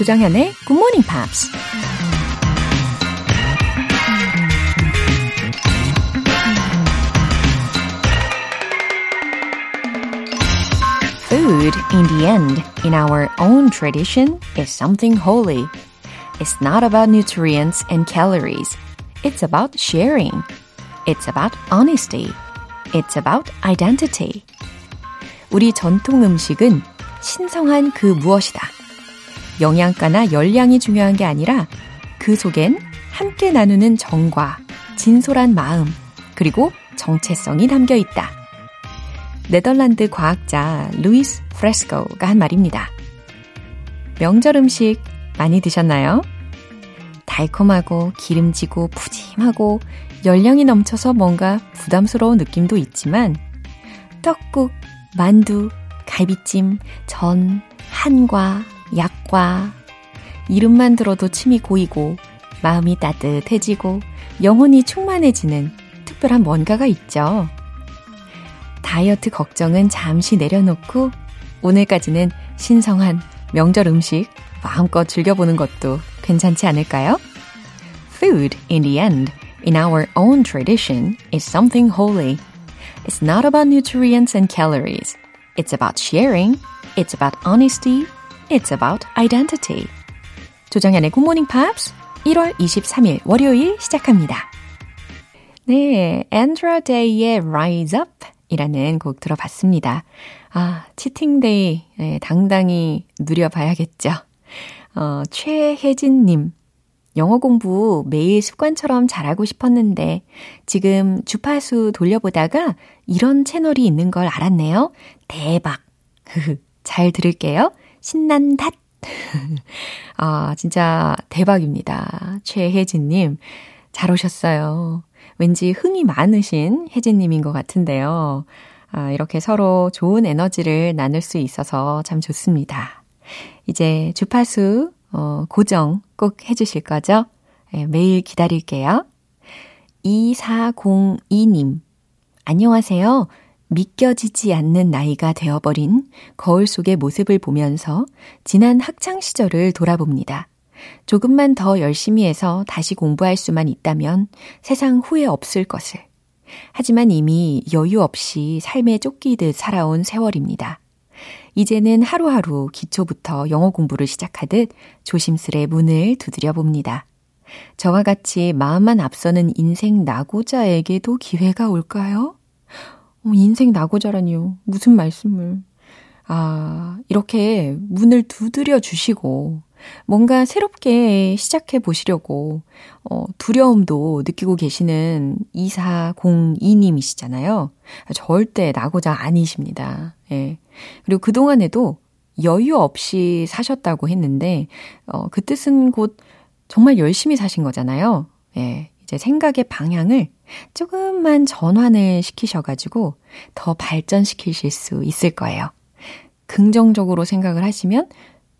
조정현의 Good Morning Pops. Food, in the end, in our own tradition, is something holy. It's not about nutrients and calories. It's about sharing. It's about honesty. It's about identity. 우리 전통 음식은 신성한 그 무엇이다. 영양가나 열량이 중요한 게 아니라 그 속엔 함께 나누는 정과 진솔한 마음 그리고 정체성이 담겨 있다. 네덜란드 과학자 루이스 프레스코가 한 말입니다. 명절 음식 많이 드셨나요? 달콤하고 기름지고 푸짐하고 열량이 넘쳐서 뭔가 부담스러운 느낌도 있지만 떡국, 만두, 갈비찜, 전, 한과, 약과 이름만 들어도 침이 고이고 마음이 따뜻해지고 영혼이 충만해지는 특별한 뭔가가 있죠. 다이어트 걱정은 잠시 내려놓고 오늘까지는 신성한 명절 음식 마음껏 즐겨보는 것도 괜찮지 않을까요? Food, in the end, in our own tradition, is something holy. It's not about nutrients and calories. It's about sharing. It's about honesty. It's about identity. 조정현의 굿모닝 팝스 1월 23일 월요일 시작합니다. 네, Andra Day의 Rise Up 이라는 곡 들어봤습니다. 아, 치팅데이 네, 당당히 누려봐야겠죠. 최혜진님, 영어 공부 매일 습관처럼 잘하고 싶었는데 지금 주파수 돌려보다가 이런 채널이 있는 걸 알았네요. 대박! 잘 들을게요. 신난다! 아, 진짜 대박입니다. 최혜진님, 잘 오셨어요. 왠지 흥이 많으신 혜진님인 것 같은데요. 아, 이렇게 서로 좋은 에너지를 나눌 수 있어서 참 좋습니다. 이제 주파수 고정 꼭 해주실 거죠? 네, 매일 기다릴게요. 2402님, 안녕하세요. 믿겨지지 않는 나이가 되어버린 거울 속의 모습을 보면서 지난 학창 시절을 돌아봅니다. 조금만 더 열심히 해서 다시 공부할 수만 있다면 세상 후회 없을 것을. 하지만 이미 여유 없이 삶에 쫓기듯 살아온 세월입니다. 이제는 하루하루 기초부터 영어 공부를 시작하듯 조심스레 문을 두드려 봅니다. 저와 같이 마음만 앞서는 인생 낙오자에게도 기회가 올까요? 인생 낙오자라니요. 무슨 말씀을. 아, 이렇게 문을 두드려 주시고 뭔가 새롭게 시작해 보시려고 두려움도 느끼고 계시는 2402님이시잖아요. 절대 낙오자 아니십니다. 예. 그리고 그동안에도 여유 없이 사셨다고 했는데 그 뜻은 곧 정말 열심히 사신 거잖아요. 예. 이제 생각의 방향을 조금만 전환을 시키셔가지고 더 발전시키실 수 있을 거예요. 긍정적으로 생각을 하시면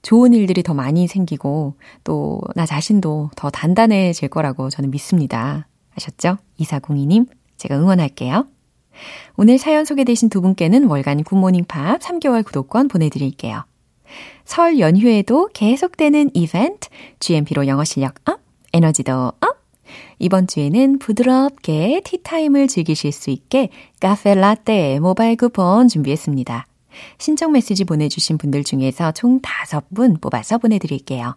좋은 일들이 더 많이 생기고 또 나 자신도 더 단단해질 거라고 저는 믿습니다. 아셨죠? 2402님, 제가 응원할게요. 오늘 사연 소개되신 두 분께는 월간 굿모닝팝 3개월 구독권 보내드릴게요. 설 연휴에도 계속되는 이벤트, GMP로 영어 실력 업, 에너지도 업! 이번 주에는 부드럽게 티타임을 즐기실 수 있게 카페 라떼 모바일 쿠폰 준비했습니다. 신청 메시지 보내주신 분들 중에서 총 5분 뽑아서 보내드릴게요.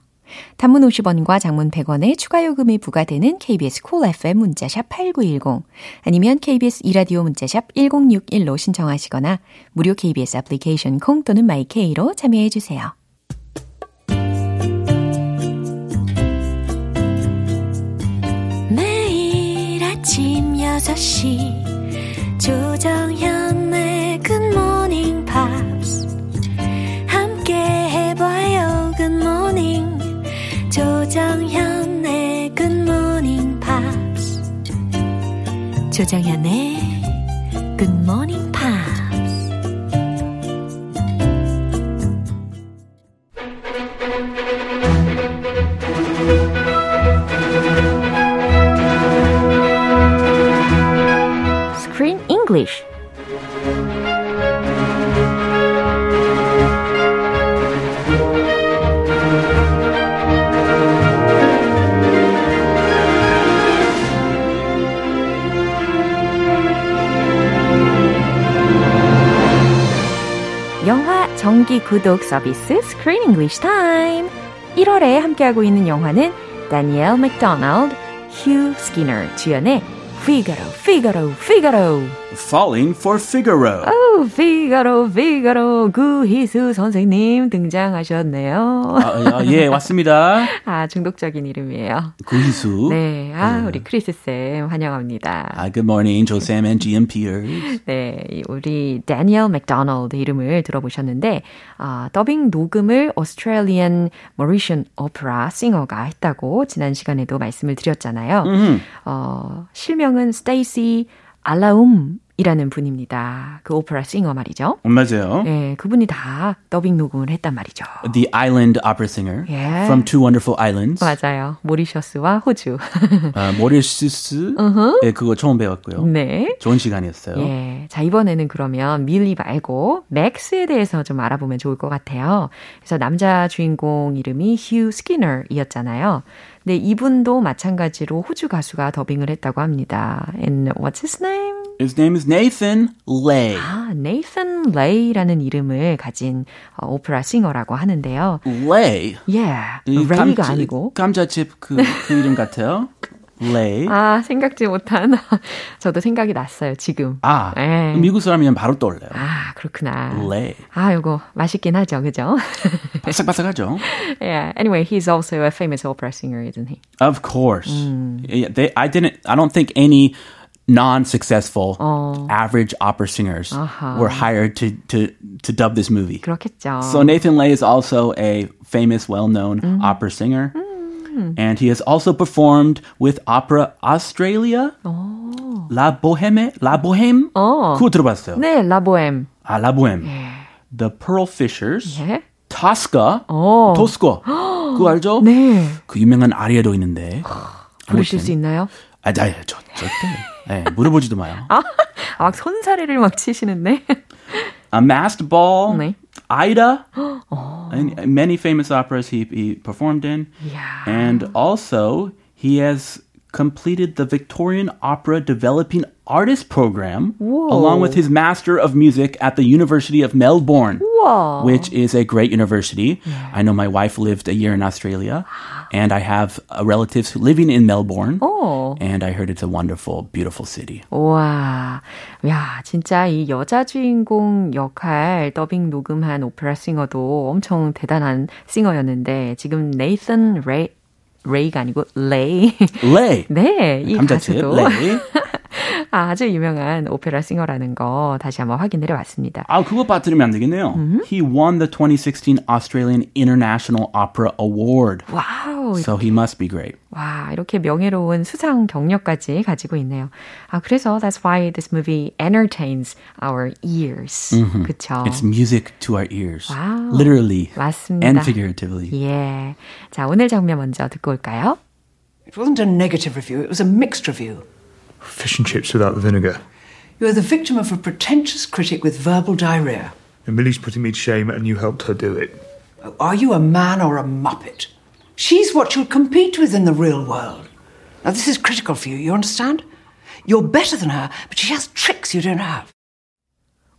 단문 50원과 장문 100원의 추가 요금이 부과되는 KBS 콜 FM 문자샵 8910 아니면 KBS 이라디오 문자샵 1061로 신청하시거나 무료 KBS 애플리케이션 콩 또는 마이케이로 참여해주세요. 매일 아침 6시 조정현의 굿모닝 함께 해봐요 굿모닝 조정현의 굿모닝 팝스 조정현의 굿모닝 팝스 스크린 잉글리쉬 인기 구독 서비스 Screen English Time. 1월에 함께하고 있는 영화는 Danielle Macdonald, Hugh Skinner 주연의 Figaro, Figaro, Figaro. Falling for Figaro. Oh, Figaro, Figaro. 구희수 선생님 등장하셨네요. 예, 왔습니다. 아, 중독적인 이름이에요. 구희수. 네, 아, 우리 크리스 쌤 환영합니다. Good morning, 조 쌤 and GM peers. 네, 우리 Danielle Macdonald 이름을 들어보셨는데 더빙 녹음을 Australian Mauritian Opera 싱어가 했다고 지난 시간에도 말씀을 드렸잖아요. 실명 Stacy Allaum 이라는 분입니다. 그 오페라 싱어 말이죠. 맞아요. 네, 그분이 다 더빙 녹음을 했단 말이죠. The Island Opera Singer yeah. from two wonderful islands. 맞아요. 모리셔스와 호주. 아, 모리셔스 네, 그거 처음 배웠고요. 네. 좋은 시간이었어요. 예. 자, 이번에는 그러면 밀리 말고 맥스에 대해서 좀 알아보면 좋을 것 같아요. 그래서 남자 주인공 이름이 휴 스키너이었잖아요. 네, 이분도 마찬가지로 호주 가수가 더빙을 했다고 합니다. And what's his name? His name is Nathan Lay. 아, Nathan Lay라는 이름을 가진 오페라 싱어라고 하는데요. Lay? Yeah. Ray가 아니고. 감자칩 그 이름 같아요. Lay. 아, 생각지 못한. 저도 생각이 났어요, 지금. 아, 네. 미국 사람이면 바로 떠올려요. 아, 그렇구나. Lay. 아, 이거 맛있긴 하죠, 그죠? 바삭바삭하죠. Yeah. Anyway, he's also a famous opera singer, isn't he? Of course. I don't think any non-successful, average opera singers were hired to dub this movie. 그렇겠죠. So Nathan Lay is also a famous, well-known opera singer. And he has also performed with Opera Australia. Oh. La Boheme? Oh. 그거 들어봤어요? 네, La Boheme. 아, La Boheme. 예. The Pearl Fishers. 예. Tosca. Oh. Tosca. 그거 알죠? 네. 그 유명한 아리아도 있는데. 부르실 수 있나요? 아, 네, 절대. 네, 물어보지도 마요. 아, 막 손사래를 막 치시는데. A masked ball, 네. Ida, and many famous operas he performed in. Yeah. And also, he has completed the Victorian Opera Developing Artist Program, Whoa. Along with his Master of Music at the University of Melbourne, Whoa. Which is a great university. Yeah. I know my wife lived a year in Australia, and I have relatives living in Melbourne, oh. and I heard it's a wonderful, beautiful city. 와, 야, 진짜 이 여자 주인공 역할 더빙 녹음한 오페라 싱어도 엄청 대단한 싱어였는데 지금 네이선 레이가 아니고 레이. 네, 이 가수도 레이. 아주 유명한 오페라 싱어라는 거 다시 한번 확인해 왔습니다. 아, 그거 빠뜨리면 안 되겠네요. He won the 2016 Australian International Opera Award. 와우. So he must be great. 와, 이렇게 명예로운 수상 경력까지 가지고 있네요. 아, 그래서 that's why this movie entertains our ears. Mm-hmm. 그렇죠. It's music to our ears. 와우. Literally. 맞습니다. And figuratively. 예. 자, 오늘 장면 먼저 듣고 올까요? It wasn't a negative review. It was a mixed review. Fish and chips without the vinegar. You are the victim of a pretentious critic with verbal diarrhoea. Emily's putting me to shame and you helped her do it. Oh, are you a man or a muppet? She's what you'll compete with in the real world. Now, this is critical for you, you understand? You're better than her, but she has tricks you don't have.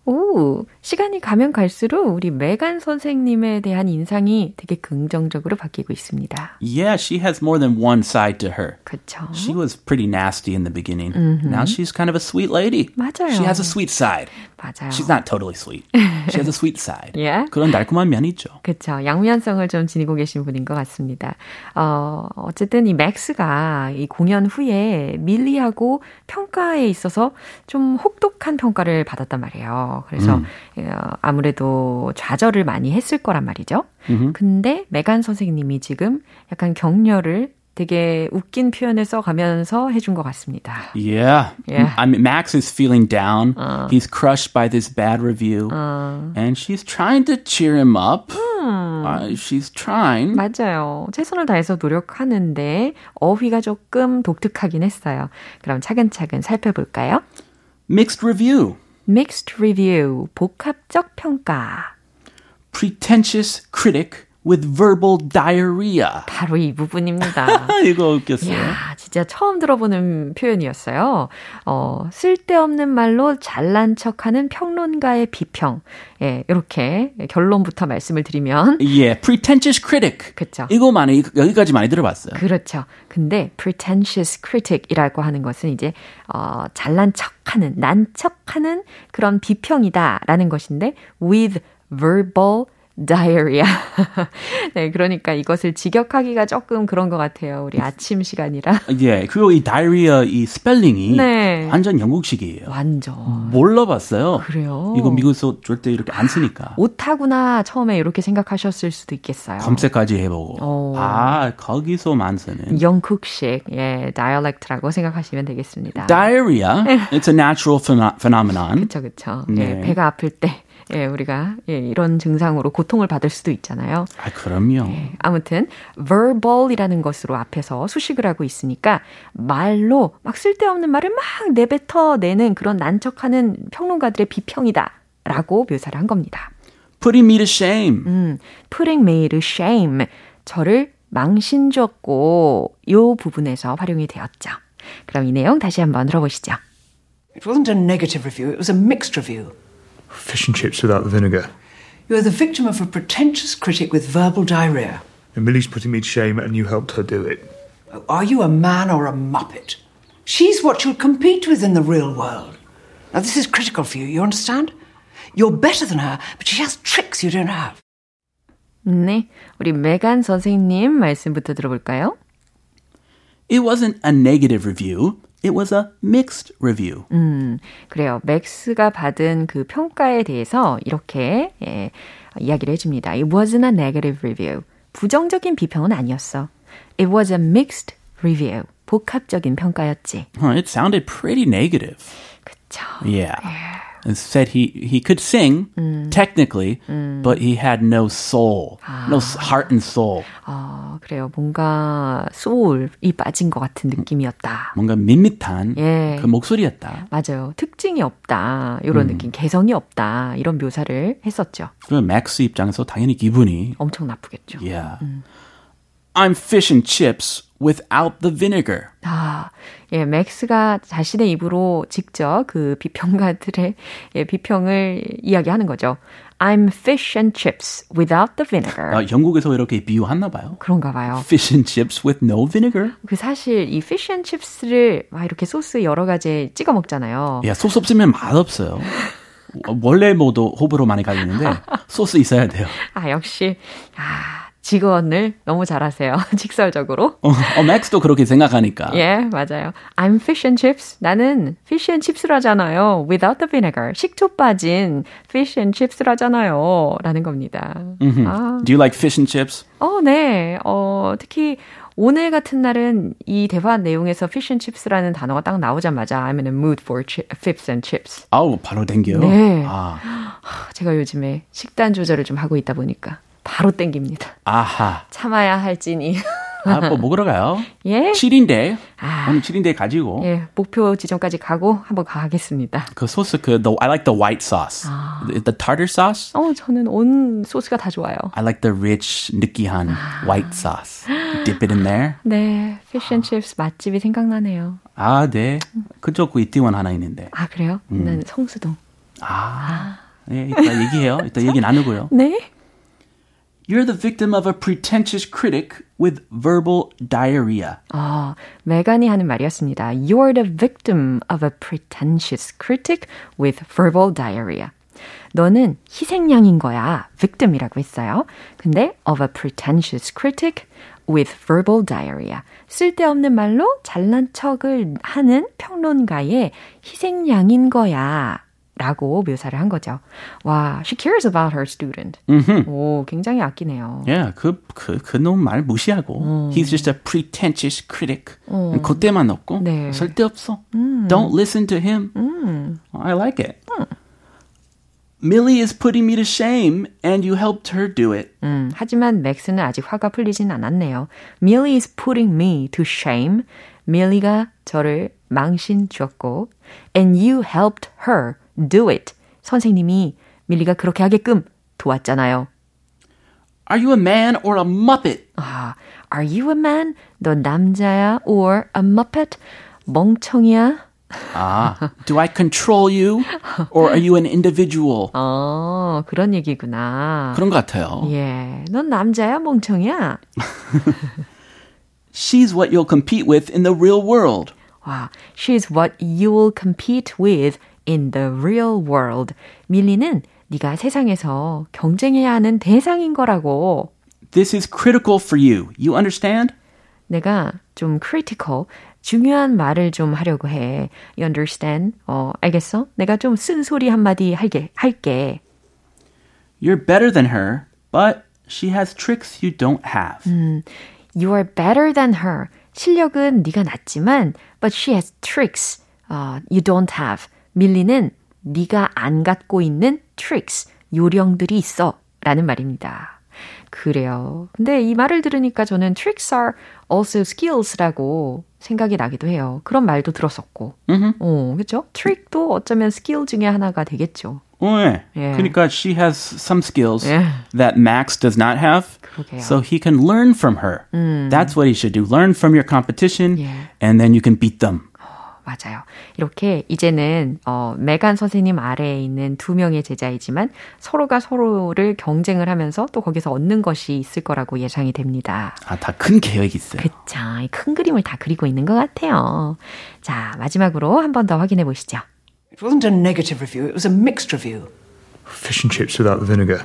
오, 시간이 가면 갈수록 우리 메간 선생님에 대한 인상이 되게 긍정적으로 바뀌고 있습니다. Yeah, she has more than one side to her. 그쵸? She was pretty nasty in the beginning. Mm-hmm. Now she's kind of a sweet lady. 맞아요. She has a sweet side. 맞아요. She's not totally sweet. She has a sweet side. yeah? 그런 달콤한 면이 있죠. 그렇죠. 양면성을 좀 지니고 계신 분인 것 같습니다. 어쨌든 이 맥스가 이 공연 후에 밀리하고 평가에 있어서 좀 혹독한 평가를 받았단 말이에요. 그래서 아무래도 좌절을 많이 했을 거란 말이죠. 근데 메간 선생님이 지금 약간 격려를 되게 웃긴 표현을 써가면서 해준 것 같습니다. Yeah. I mean, Max is feeling down. He's crushed by this bad review. And she's trying to cheer him up. She's trying. 맞아요. 최선을 다해서 노력하는데 어휘가 조금 독특하긴 했어요. 그럼 차근차근 살펴볼까요? Mixed review. 복합적 평가. Pretentious critic with verbal diarrhea. 바로 이 부분입니다. 이거 웃겼어요. 이야, 진짜 처음 들어보는 표현이었어요. 쓸데없는 말로 잘난 척하는 평론가의 비평. 예, 이렇게 결론부터 말씀을 드리면 예, pretentious critic. 그렇죠. 이거 많이 여기까지 많이 들어봤어요. 그렇죠. 근데 pretentious critic이라고 하는 것은 이제 잘난 척하는, 난척하는 그런 비평이다라는 것인데 with verbal diarrhea. 네, 그러니까 이것을 직역하기가 조금 그런 것 같아요. 우리 아침 시간이라. 예, 그리고 이 diarrhea 이 스펠링이 네. 완전 영국식이에요. 완전. 몰라봤어요. 그래요. 이거 미국에서 절대 이렇게 안 쓰니까. 오타구나 처음에 이렇게 생각하셨을 수도 있겠어요. 검색까지 해보고. 오. 아, 거기서만 쓰는. 영국식 예, dialect라고 생각하시면 되겠습니다. Diarrhea, it's a natural phenomenon. 그렇죠, 그렇죠. 네. 예, 배가 아플 때. 예, 우리가 예, 이런 증상으로 고통을 받을 수도 있잖아요. 아, 그럼요. 예, 아무튼 verbal이라는 것으로 앞에서 수식을 하고 있으니까 말로 막 쓸데없는 말을 막 내뱉어내는 그런 난척하는 평론가들의 비평이다라고 묘사를 한 겁니다. Putting me to shame. Putting me to shame. 저를 망신주었고 이 부분에서 활용이 되었죠. 그럼 이 내용 다시 한번 들어보시죠. It wasn't a negative review. It was a mixed review. Fish and chips without the vinegar. You are the victim of a pretentious critic with verbal diarrhea. And Millie's putting me to shame and you helped her do it. Oh, are you a man or a muppet? She's what you'll compete with in the real world. Now, this is critical for you, you understand? You're better than her, but she has tricks you don't have. 네, 우리 메간 선생님 말씀부터 들어볼까요? It wasn't a negative review. It was a mixed review. 그래요. 맥스가 받은 그 평가에 대해서 이렇게 예, 이야기를 해줍니다. It wasn't a negative review. 부정적인 비평은 아니었어. It was a mixed review. 복합적인 평가였지. It sounded pretty negative. 그쵸. Yeah. It said he could sing, technically, but he had no soul, no heart and soul. 아, 그래요. 뭔가 소울이 빠진 것 같은 느낌이었다. 뭔가 밋밋한 예. 그 목소리였다. 맞아요. 특징이 없다. 이런 느낌, 개성이 없다. 이런 묘사를 했었죠. 그럼 맥스 입장에서 당연히 기분이 엄청 나쁘겠죠. Yeah. I'm fish and chips without the vinegar. 아, 예, 맥스가 자신의 입으로 직접 그 비평가들의 예, 비평을 이야기하는 거죠. I'm fish and chips without the vinegar. 아, 영국에서 이렇게 비유했나 봐요. 그런가 봐요. Fish and chips with no vinegar. 그 사실 이 fish and chips를 막 이렇게 소스 여러 가지 찍어 먹잖아요. 예, 소스 없으면 맛 없어요. 원래 모두 호불호 많이 갈리는데 소스 있어야 돼요. 아, 역시. 아. 직원을 너무 잘하세요. 직설적으로. 맥스도 그렇게 생각하니까. 예, 맞아요. I'm fish and chips. 나는 fish and chips라잖아요. Without the vinegar. 식초 빠진 fish and chips라잖아요. 라는 겁니다. 아. Do you like fish and chips? 네. 특히 오늘 같은 날은 이 대화 내용에서 fish and chips라는 단어가 딱 나오자마자 I'm in a mood for fish and chips. 아우, 바로 땡겨요. 네. 아. 제가 요즘에 식단 조절을 좀 하고 있다 보니까. 바로 땡깁니다. 아하. 참아야 할지니. 아, 뭐 먹으러 가요? 예. 7인데. 아. 오늘 7인데 가지고. 예. 목표 지점까지 가고 한번 가겠습니다. 그 소스 I like the white sauce. 아. The tartar sauce? 저는 온 소스가 다 좋아요. I like the rich 느끼한 white sauce. Dip it in there. 네. Fish and chips 맛집이 생각나네요. 아, 네. 그쪽 이태원 하나 있는데. 아, 그래요? 나는 성수동. 아. 예, 이따 얘기해요. 이따 얘기 나누고요. 네. You're the victim of a pretentious critic with verbal diarrhea. 아, 메간이 하는 말이었습니다. You're the victim of a pretentious critic with verbal diarrhea. 너는 희생양인 거야. victim이라고 했어요. 근데 of a pretentious critic with verbal diarrhea. 쓸데없는 말로 잘난 척을 하는 평론가의 희생양인 거야. 라고 묘사를 한 거죠. 와, she cares about her student. 오, 굉장히 아끼네요. 예, yeah, 그놈 말 무시하고 he's just a pretentious critic. 그때만 없고 네. 쓸데없어. Don't listen to him. I like it. Millie is putting me to shame and you helped her do it. 하지만 맥스는 아직 화가 풀리진 않았네요. Millie is putting me to shame. 밀리가 저를 망신 주었고 and you helped her Do it. 선생님이 밀리가 그렇게 하게끔 도왔잖아요. Are you a man or a muppet? 아, Are you a man? 너 남자야? Or a muppet? 멍청이야? 아, do I control you? Or are you an individual? 어, 그런 얘기구나. 그런 것 같아요. 예, 넌 남자야? 멍청이야? She's what you'll compete with in the real world. 와, she's what you'll compete with in the real world. 밀리는 네가 세상에서 경쟁해야 하는 대상인 거라고. This is critical for you. You understand? 내가 좀 critical, 중요한 말을 좀 하려고 해. You understand? 어, 알겠어? 내가 좀 쓴소리 한마디 할게. You're better than her, but she has tricks you don't have. You are better than her. 실력은 네가 낫지만 but she has tricks you don't have. 밀리는 네가 안 갖고 있는 tricks, 요령들이 있어 라는 말입니다. 그래요. 근데 이 말을 들으니까 저는 tricks are also skills라고 생각이 나기도 해요. 그런 말도 들었었고. 어, 그렇죠? 트릭도 어쩌면 스킬 중에 하나가 되겠죠. 네. 예. 그러니까 she has some skills 예. that Max does not have. 그러게요. So he can learn from her. That's what he should do. Learn from your competition 예. and then you can beat them. 맞아요. 이렇게 이제는 메간 선생님 아래에 있는 두 명의 제자이지만 서로가 서로를 경쟁을 하면서 또 거기서 얻는 것이 있을 거라고 예상이 됩니다. 아, 다 큰 계획이 있어요. 그쵸. 큰 그림을 다 그리고 있는 것 같아요. 자, 마지막으로 한 번 더 확인해 보시죠. It wasn't a negative review. It was a mixed review. Fish and chips without vinegar.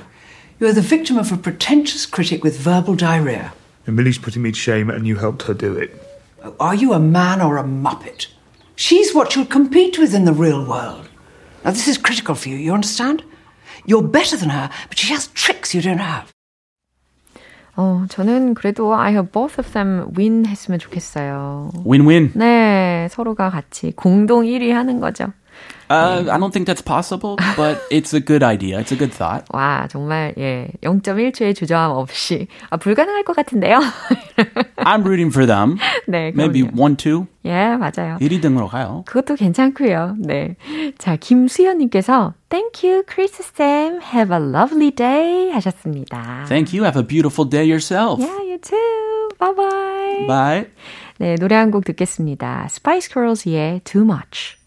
You are the victim of a pretentious critic with verbal diarrhea. And Millie's putting me to shame and you helped her do it. Oh, are you a man or a muppet? She's what you'll compete with in the real world. Now, this is critical for you, you understand? You're better than her, but she has tricks you don't have. 저는 그래도 I hope both of them win 했으면 좋겠어요. Win-win? 네, 서로가 같이 공동 1위 하는 거죠. I don't think that's possible, but it's a good idea. It's a good thought. 와, 정말 예, 0.1초의 주저함 없이 아, 불가능할 것 같은데요. I'm rooting for them. 네, maybe 1, 2. 예, 맞아요. 1위 등으로 가요. 그것도 괜찮고요. 네, 자 김수현님께서 Thank you, Chris Sam. Have a lovely day 하셨습니다. Thank you. Have a beautiful day yourself. Yeah, you too. Bye bye. Bye. 네, 노래 한 곡 듣겠습니다. Spice Girls의 Too Much.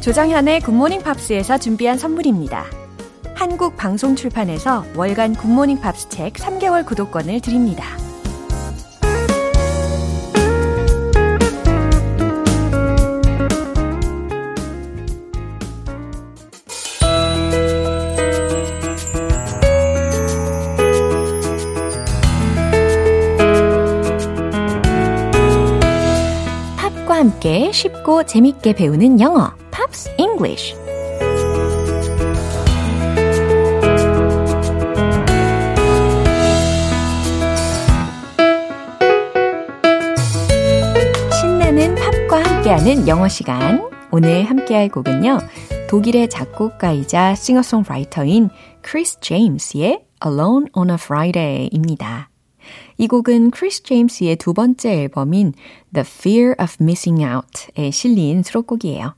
조정현의 굿모닝 팝스에서 준비한 선물입니다. 한국 방송 출판에서 월간 굿모닝 팝스 책 3개월 구독권을 드립니다. 팝과 함께 쉽고 재밌게 배우는 영어 Pops English. 신나는 팝과 함께하는 영어 시간. 오늘 함께할 곡은요. 독일의 작곡가이자 싱어송라이터인 크리스 제임스의 Alone on a Friday입니다. 이 곡은 크리스 제임스의 두 번째 앨범인 The Fear of Missing Out에 실린 수록곡이에요.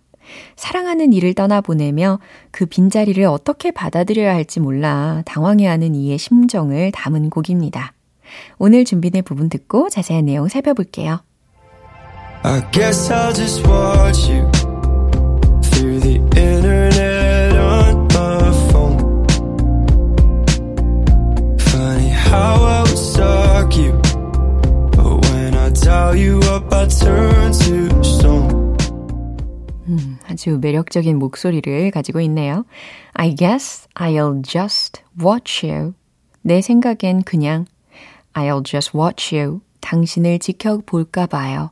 사랑하는 이를 떠나보내며 그 빈자리를 어떻게 받아들여야 할지 몰라 당황해하는 이의 심정을 담은 곡입니다. 오늘 준비된 부분 듣고 자세한 내용 살펴볼게요. I guess I'll just watch you through the internet on my phone. Funny how I would suck you, but when I dial you up I turn to stone. 아주 매력적인 목소리를 가지고 있네요. I guess I'll just watch you. 내 생각엔 그냥 I'll just watch you. 당신을 지켜볼까 봐요.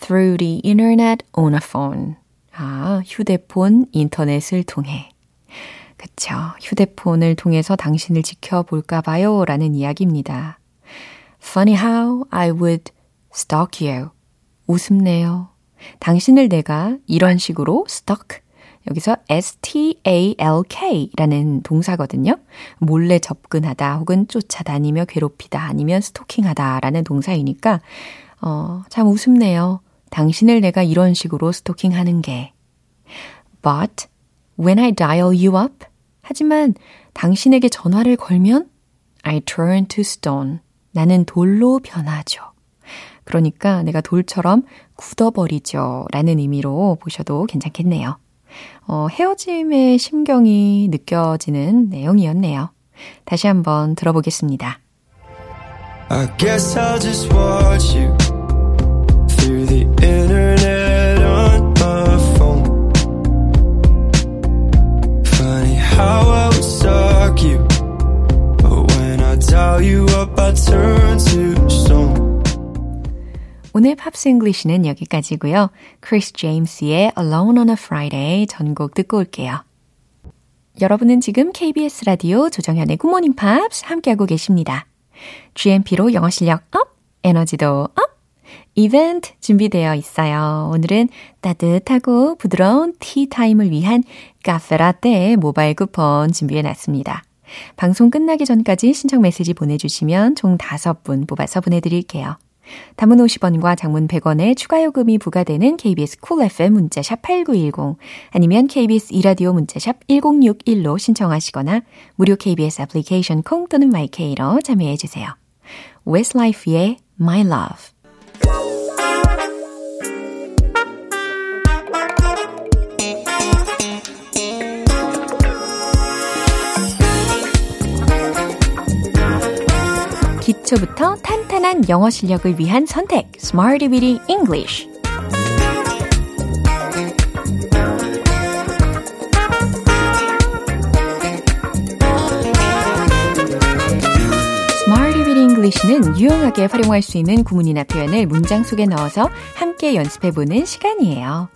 Through the internet on a phone. 아, 휴대폰, 인터넷을 통해. 그쵸, 휴대폰을 통해서 당신을 지켜볼까 봐요 라는 이야기입니다. Funny how I would stalk you. 우습네요. 당신을 내가 이런 식으로 stalk, 여기서 stalk라는 동사거든요. 몰래 접근하다 혹은 쫓아다니며 괴롭히다 아니면 스토킹하다라는 동사이니까 참 우습네요. 당신을 내가 이런 식으로 스토킹하는 게. But when I dial you up, 하지만 당신에게 전화를 걸면 I turn to stone, 나는 돌로 변하죠. 그러니까 내가 돌처럼 굳어버리죠 라는 의미로 보셔도 괜찮겠네요. 헤어짐의 심경이 느껴지는 내용이었네요. 다시 한번 들어보겠습니다. I guess I'll just watch you through the internet on my phone. Funny how I would suck you, but when I dial you up I turn to stone. 오늘 팝스 잉글리시는 여기까지고요. 크리스 제임스의 Alone on a Friday 전곡 듣고 올게요. 여러분은 지금 KBS 라디오 조정현의 굿모닝 팝스 함께하고 계십니다. GMP로 영어 실력 업, 에너지도 업, 이벤트 준비되어 있어요. 오늘은 따뜻하고 부드러운 티타임을 위한 카페라떼 모바일 쿠폰 준비해놨습니다. 방송 끝나기 전까지 신청 메시지 보내주시면 총 5분 뽑아서 보내드릴게요. 단문 50원과 장문 100원에 추가 요금이 부과되는 KBS 쿨 FM 문자샵 8910 아니면 KBS 이라디오 문자샵 1061로 신청하시거나 무료 KBS 애플리케이션 콩 또는 마이케이로 참여해 주세요. Westlife의 My Love. 기초부터 탄탄한 영어 실력을 위한 선택 Smarty Bitty English Smarty Bitty English는 유용하게 활용할 수 있는 구문이나 표현을 문장 속에 넣어서 함께 연습해보는 시간이에요.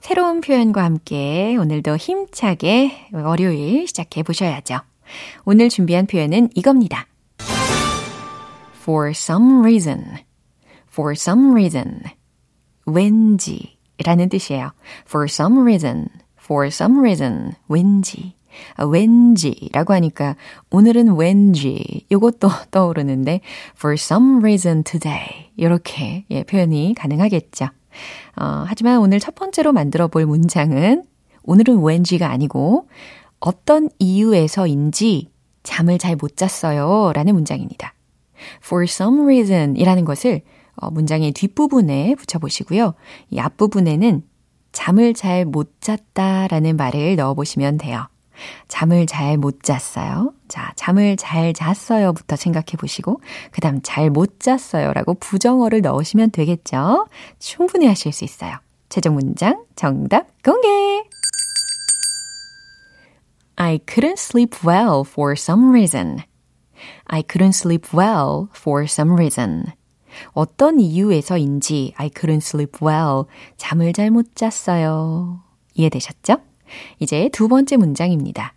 새로운 표현과 함께 오늘도 힘차게 월요일 시작해보셔야죠. 오늘 준비한 표현은 이겁니다. For some reason, for some reason, 왠지 라는 뜻이에요. For some reason, for some reason, 왠지, 왠지 라고 하니까 오늘은 왠지 이것도 떠오르는데 for some reason today 이렇게 예, 표현이 가능하겠죠. 하지만 오늘 첫 번째로 만들어 볼 문장은 오늘은 왠지가 아니고 어떤 이유에서인지 잠을 잘 못 잤어요 라는 문장입니다. For some reason 이라는 것을 문장의 뒷부분에 붙여보시고요. 이 앞부분에는 잠을 잘 못 잤다라는 말을 넣어보시면 돼요. 잠을 잘 못 잤어요. 자, 잠을 잘 잤어요부터 생각해보시고 그 다음 잘 못 잤어요라고 부정어를 넣으시면 되겠죠. 충분히 하실 수 있어요. 최종 문장 정답 공개! I couldn't sleep well for some reason. I couldn't sleep well for some reason. 어떤 이유에서인지 I couldn't sleep well. 잠을 잘 못 잤어요. 이해되셨죠? 이제 두 번째 문장입니다.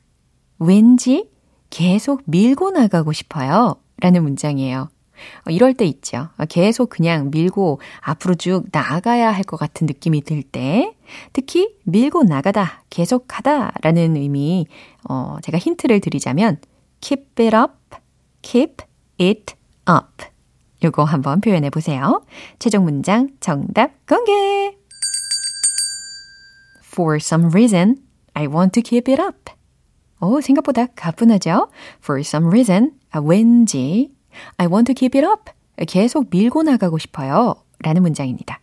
왠지 계속 밀고 나가고 싶어요. 라는 문장이에요. 이럴 때 있죠. 계속 그냥 밀고 앞으로 쭉 나가야 할 것 같은 느낌이 들 때 특히 밀고 나가다, 계속 가다 라는 의미 제가 힌트를 드리자면 Keep it up, keep it up. 요거 한번 표현해 보세요. 최종 문장 정답 공개! For some reason, I want to keep it up. 오, 생각보다 가뿐하죠? For some reason, 왠지, I want to keep it up. 계속 밀고 나가고 싶어요. 라는 문장입니다.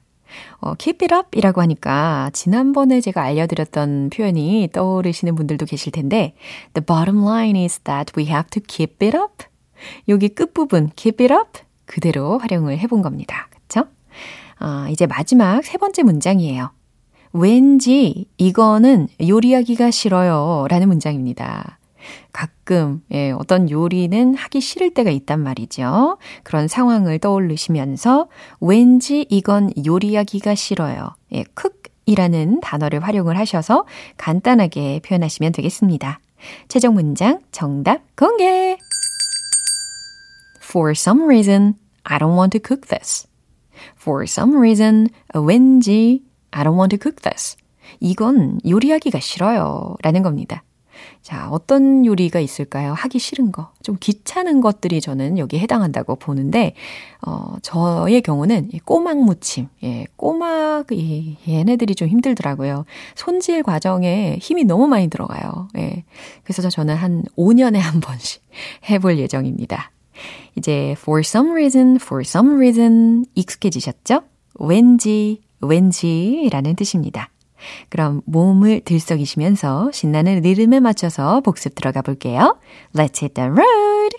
keep it up 이라고 하니까 지난번에 제가 알려드렸던 표현이 떠오르시는 분들도 계실 텐데 The bottom line is that we have to keep it up. 여기 끝부분 keep it up 그대로 활용을 해본 겁니다. 그쵸? 이제 마지막 세 번째 문장이에요. 왠지 이거는 요리하기가 싫어요 라는 문장입니다. 가끔 예, 어떤 요리는 하기 싫을 때가 있단 말이죠. 그런 상황을 떠올리시면서 왠지 이건 요리하기가 싫어요. 예, cook이라는 단어를 활용을 하셔서 간단하게 표현하시면 되겠습니다. 최종 문장 정답 공개! For some reason, I don't want to cook this. For some reason, 왠지 I don't want to cook this. 이건 요리하기가 싫어요 라는 겁니다. 자, 어떤 요리가 있을까요? 하기 싫은 거, 좀 귀찮은 것들이 저는 여기에 해당한다고 보는데 저의 경우는 꼬막 무침, 예, 꼬막 얘네들이 좀 힘들더라고요. 손질 과정에 힘이 너무 많이 들어가요. 예, 그래서 저는 한 5년에 한 번씩 해볼 예정입니다. 이제 for some reason 익숙해지셨죠? 왠지라는 뜻입니다. 그럼 몸을 들썩이시면서 신나는 리듬에 맞춰서 복습 들어가 볼게요. Let's hit the road!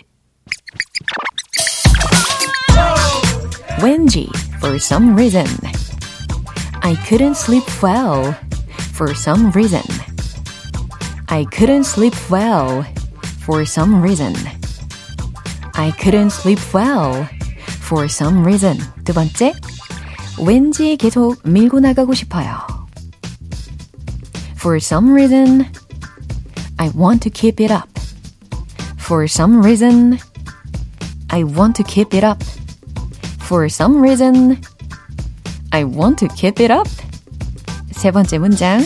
왠지, for some reason. I couldn't sleep well, for some reason. I couldn't sleep well, for some reason. I couldn't sleep well, for some reason. 두 번째, 왠지 계속 밀고 나가고 싶어요. For some reason, I want to keep it up. For some reason, I want to keep it up. For some reason, I want to keep it up. 세 번째 문장.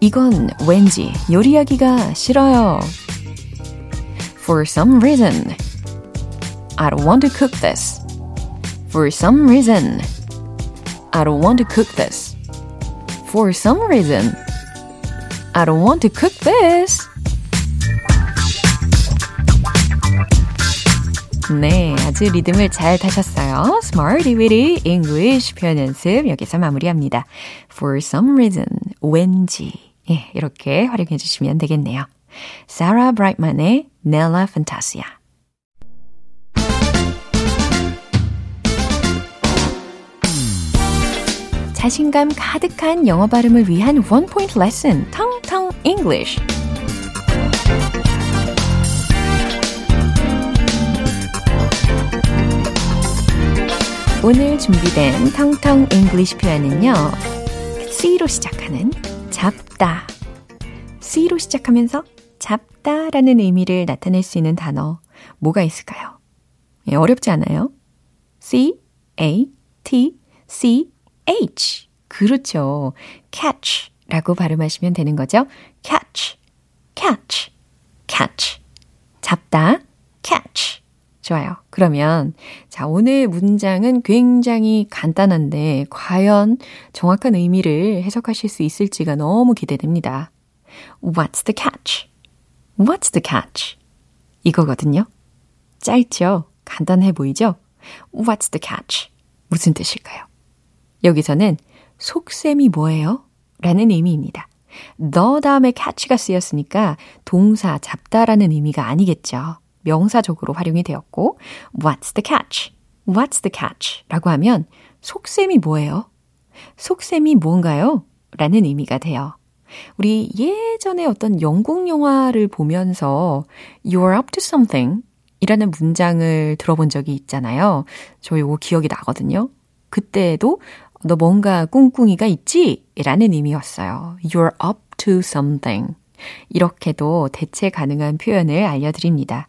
이건 왠지 요리하기가 싫어요. For some reason, I don't want to cook this. For some reason, I don't want to cook this. For some reason, I don't want to cook this. 네, 아주 리듬을 잘 타셨어요. Smarty Witty English 표현 연습 여기서 마무리합니다. For some reason, 왠지, 예, 이렇게 활용해 주시면 되겠네요. Sarah Brightman의 Nella Fantasia. 자신감 가득한 영어 발음을 위한 원 포인트 레슨, 텅텅 English. 오늘 준비된 텅텅 English 표현은요, C로 시작하는 잡다. C로 시작하면서 잡다라는 의미를 나타낼 수 있는 단어, 뭐가 있을까요? 예, 어렵지 않아요? C, A, T, C, H. 그렇죠. catch라고 발음하시면 되는 거죠. catch. 잡다, catch. 좋아요. 그러면 자, 오늘 문장은 굉장히 간단한데 과연 정확한 의미를 해석하실 수 있을지가 너무 기대됩니다. What's the catch? What's the catch? 이거거든요. 짧죠? 간단해 보이죠? What's the catch? 무슨 뜻일까요? 여기서는 속셈이 뭐예요? 라는 의미입니다. the 다음에 catch가 쓰였으니까 동사 잡다라는 의미가 아니겠죠. 명사적으로 활용이 되었고 What's the catch? What's the catch? 라고 하면 속셈이 뭐예요? 속셈이 뭔가요? 라는 의미가 돼요. 우리 예전에 어떤 영국 영화를 보면서 You're up to something 이라는 문장을 들어본 적이 있잖아요. 저 이거 기억이 나거든요. 그때도 너 뭔가 꿍꿍이가 있지? 라는 의미였어요. You're up to something. 이렇게도 대체 가능한 표현을 알려드립니다.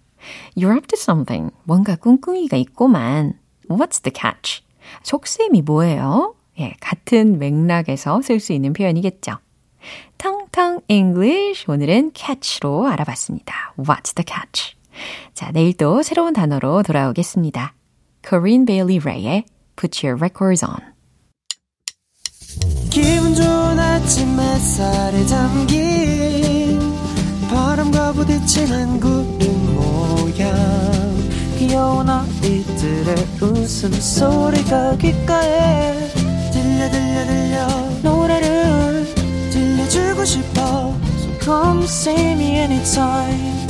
You're up to something. 뭔가 꿍꿍이가 있고만. What's the catch? 속셈이 뭐예요? 예, 같은 맥락에서 쓸 수 있는 표현이겠죠. 텅텅 English. 오늘은 catch로 알아봤습니다. What's the catch? 자, 내일 또 새로운 단어로 돌아오겠습니다. Corinne Bailey Ray의 Put your records on. 기분 좋은 아침 햇살에 담긴 바람과 부딪히는 구름 모양 귀여운 아이들의 웃음소리가 귓가에 들려 노래를 들려주고 싶어 So come see me anytime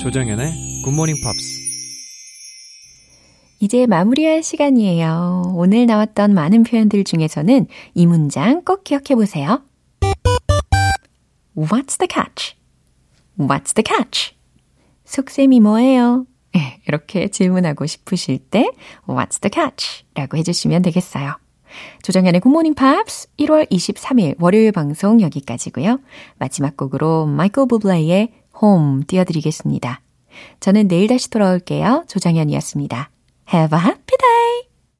조정현의 굿모닝 팝스. 이제 마무리할 시간이에요. 오늘 나왔던 많은 표현들 중에서는 이 문장 꼭 기억해 보세요. What's the catch? What's the catch? 속셈이 뭐예요? 이렇게 질문하고 싶으실 때 What's the catch? 라고 해주시면 되겠어요. 조정현의 굿모닝 팝스 1월 23일 월요일 방송 여기까지고요. 마지막 곡으로 마이클 부블레의 홈 띄워드리겠습니다. 저는 내일 다시 돌아올게요. 조정현이었습니다. Have a happy day!